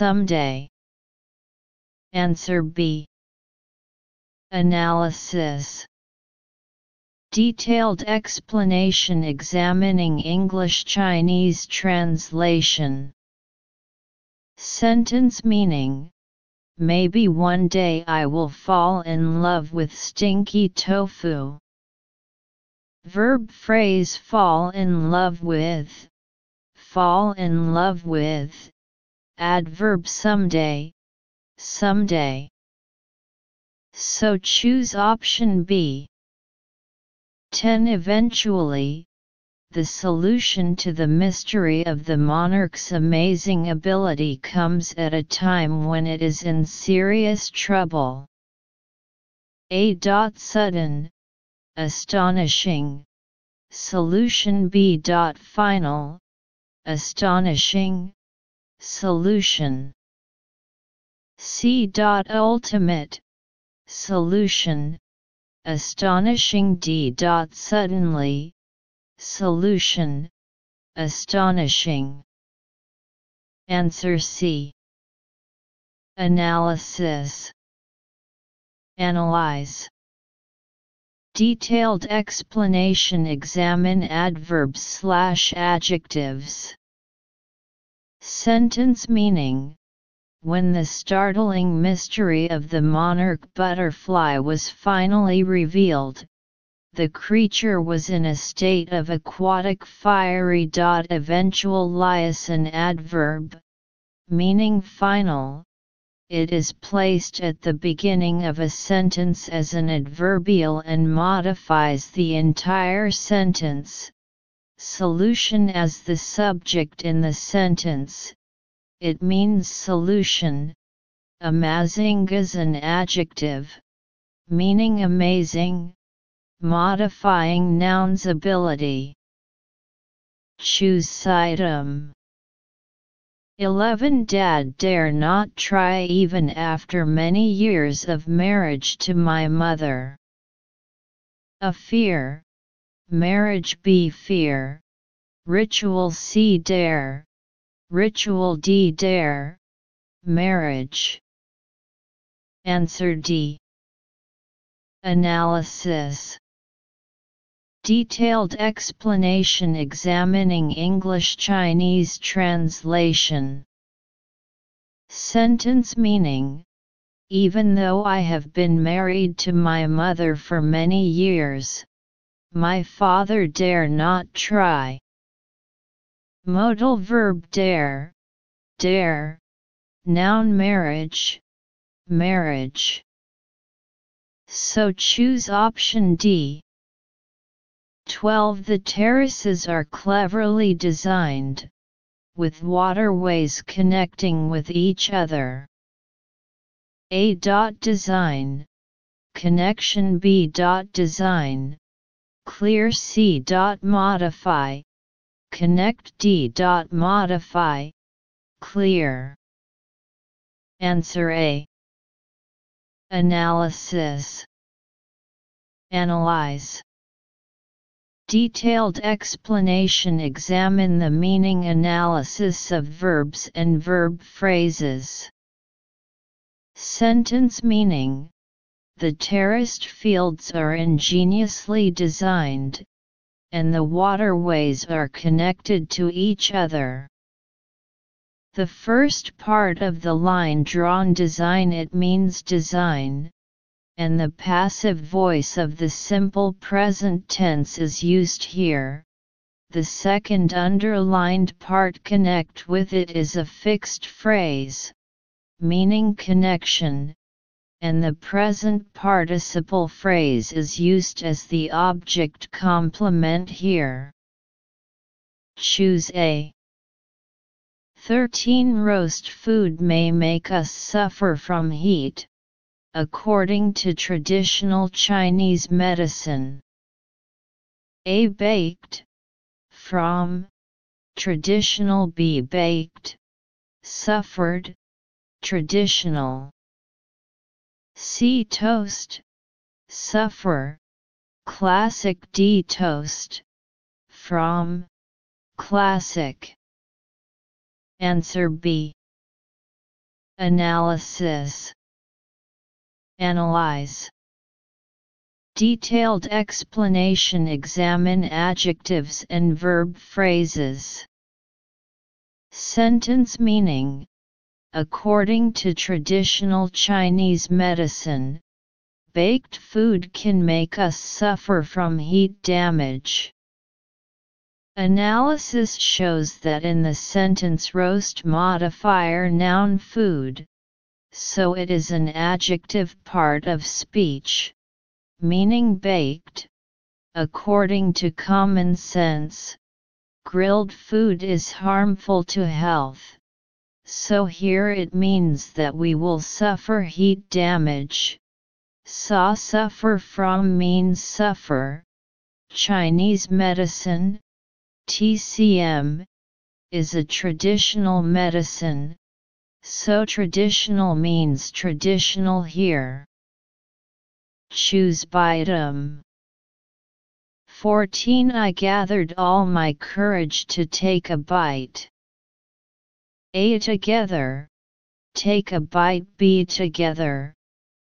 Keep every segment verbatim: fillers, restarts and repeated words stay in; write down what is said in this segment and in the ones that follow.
someday? Answer B. Analysis. Detailed explanation examining English-Chinese translation. Sentence meaning, maybe one day I will fall in love with stinky tofu. Verb phrase fall in love with, fall in love with, adverb someday, someday. So choose option B. ten Eventually, the solution to the mystery of the monarch's amazing ability comes at a time when it is in serious trouble. A. Sudden, astonishing, solution. B. Final, astonishing, solution. C. Ultimate, solution, astonishing. D. Suddenly, solution, astonishing. Answer C. Analysis. Analyze. Detailed explanation examine adverbs slash adjectives. Sentence meaning, when the startling mystery of the monarch butterfly was finally revealed, the creature was in a state of aquatic fiery. Eventual lies an adverb, meaning final. It is placed at the beginning of a sentence as an adverbial and modifies the entire sentence. Solution as the subject in the sentence. It means solution. Amazing is an adjective, meaning amazing, modifying noun's ability. Choose item. eleven Dad dare not try even after many years of marriage to my mother. A. Fear. Marriage. B. Fear. Ritual. C. Dare. Ritual. D. Dare. Marriage. Answer D. Analysis. Detailed explanation examining English-Chinese translation. Sentence meaning, even though I have been married to my mother for many years, my father dare not try. Modal verb dare, dare, noun marriage, marriage. So choose option D. twelve The terraces are cleverly designed, with waterways connecting with each other. A. Design, connection. B. Design, clear. C. Modify, connect. D. Modify, clear. Answer A. Analysis. Analyze. Detailed explanation examine the meaning analysis of verbs and verb phrases. Sentence meaning, the terraced fields are ingeniously designed, and the waterways are connected to each other. The first part of the line drawn design it means design, and the passive voice of the simple present tense is used here. The second underlined part connect with it is a fixed phrase, meaning connection, and the present participle phrase is used as the object complement here. Choose A. thirteen Roast food may make us suffer from heat, according to traditional Chinese medicine. A. Baked, from, traditional. B. Baked, suffered, traditional. C. Toast, suffer, classic. D. Toast, from, classic. Answer B. Analysis. Analyze. Detailed explanation. Examine adjectives and verb phrases. Sentence meaning. According to traditional Chinese medicine, baked food can make us suffer from heat damage. Analysis shows that in the sentence roast modifier noun food, so it is an adjective part of speech, meaning baked. According to common sense, grilled food is harmful to health, so here it means that we will suffer heat damage. Sa suffer from means suffer. Chinese medicine, T C M, is a traditional medicine, so traditional means traditional here. Choose by item. fourteen I gathered all my courage to take a bite. A together, take a bite. B together,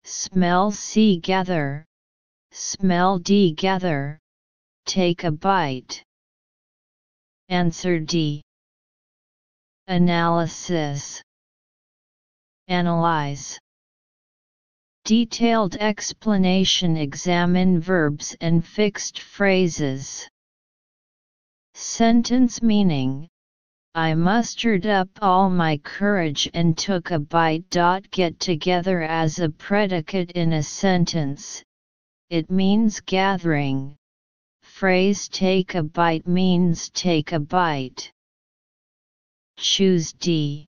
smell. C gather, smell. D gather, take a bite. Answer D. Analysis. Analyze. Detailed explanation. Examine verbs and fixed phrases. Sentence meaning. I mustered up all my courage and took a bite. Get together as a predicate in a sentence. It means gathering. Phrase take a bite means take a bite. Choose D.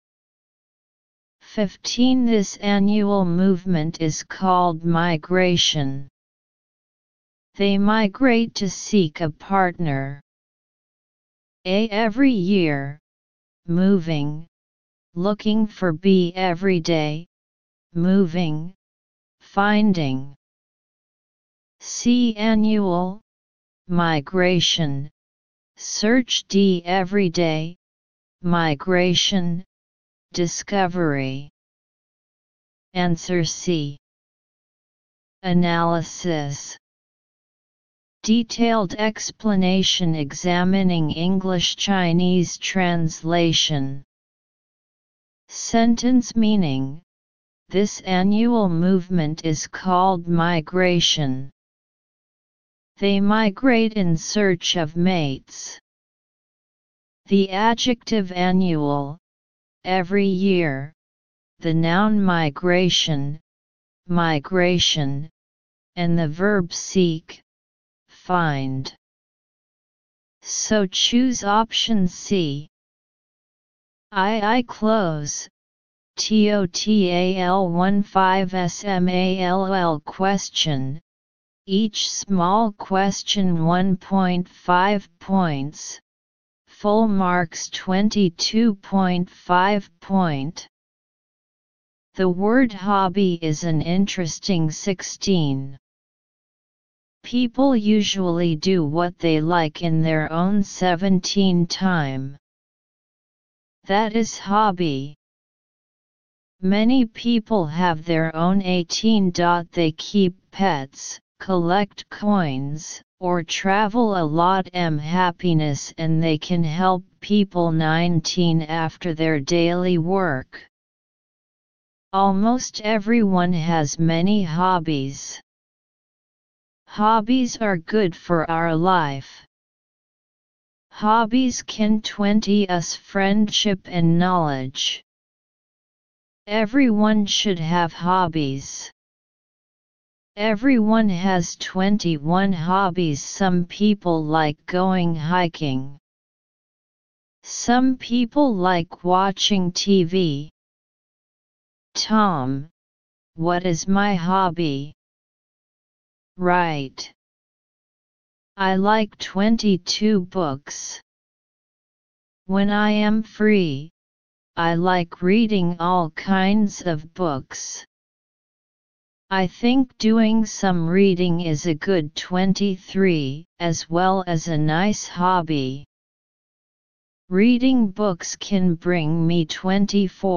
fifteen This annual movement is called migration. They migrate to seek a partner. A. Every year, moving, looking for. B. Every day, moving, finding. C. Annual, migration, search. D. Every day, migration, discovery. Answer C. Analysis. Detailed explanation. Examining English-Chinese translation. Sentence meaning. This annual movement is called migration. They migrate in search of mates. The adjective annual, every year, the noun migration, migration, and the verb seek, find. So choose option C. I I close. total fifteen small question. Each small question one point five points, full marks twenty-two point five point. The word hobby is an interesting sixteen. People usually do what they like in their own seventeen time. That is hobby. Many people have their own eighteen. They keep pets, collect coins, or travel a lot. M happiness and they can help people nineteen after their daily work. Almost everyone has many hobbies. Hobbies are good for our life. Hobbies can twenty us friendship and knowledge. Everyone should have hobbies. Everyone has twenty-one hobbies. Some people like going hiking. Some people like watching T V. Tom, what is my hobby? Right. I like twenty-two books. When I am free, I like reading all kinds of books. I think doing some reading is a good twenty-three, as well as a nice hobby. Reading books can bring me twenty-four.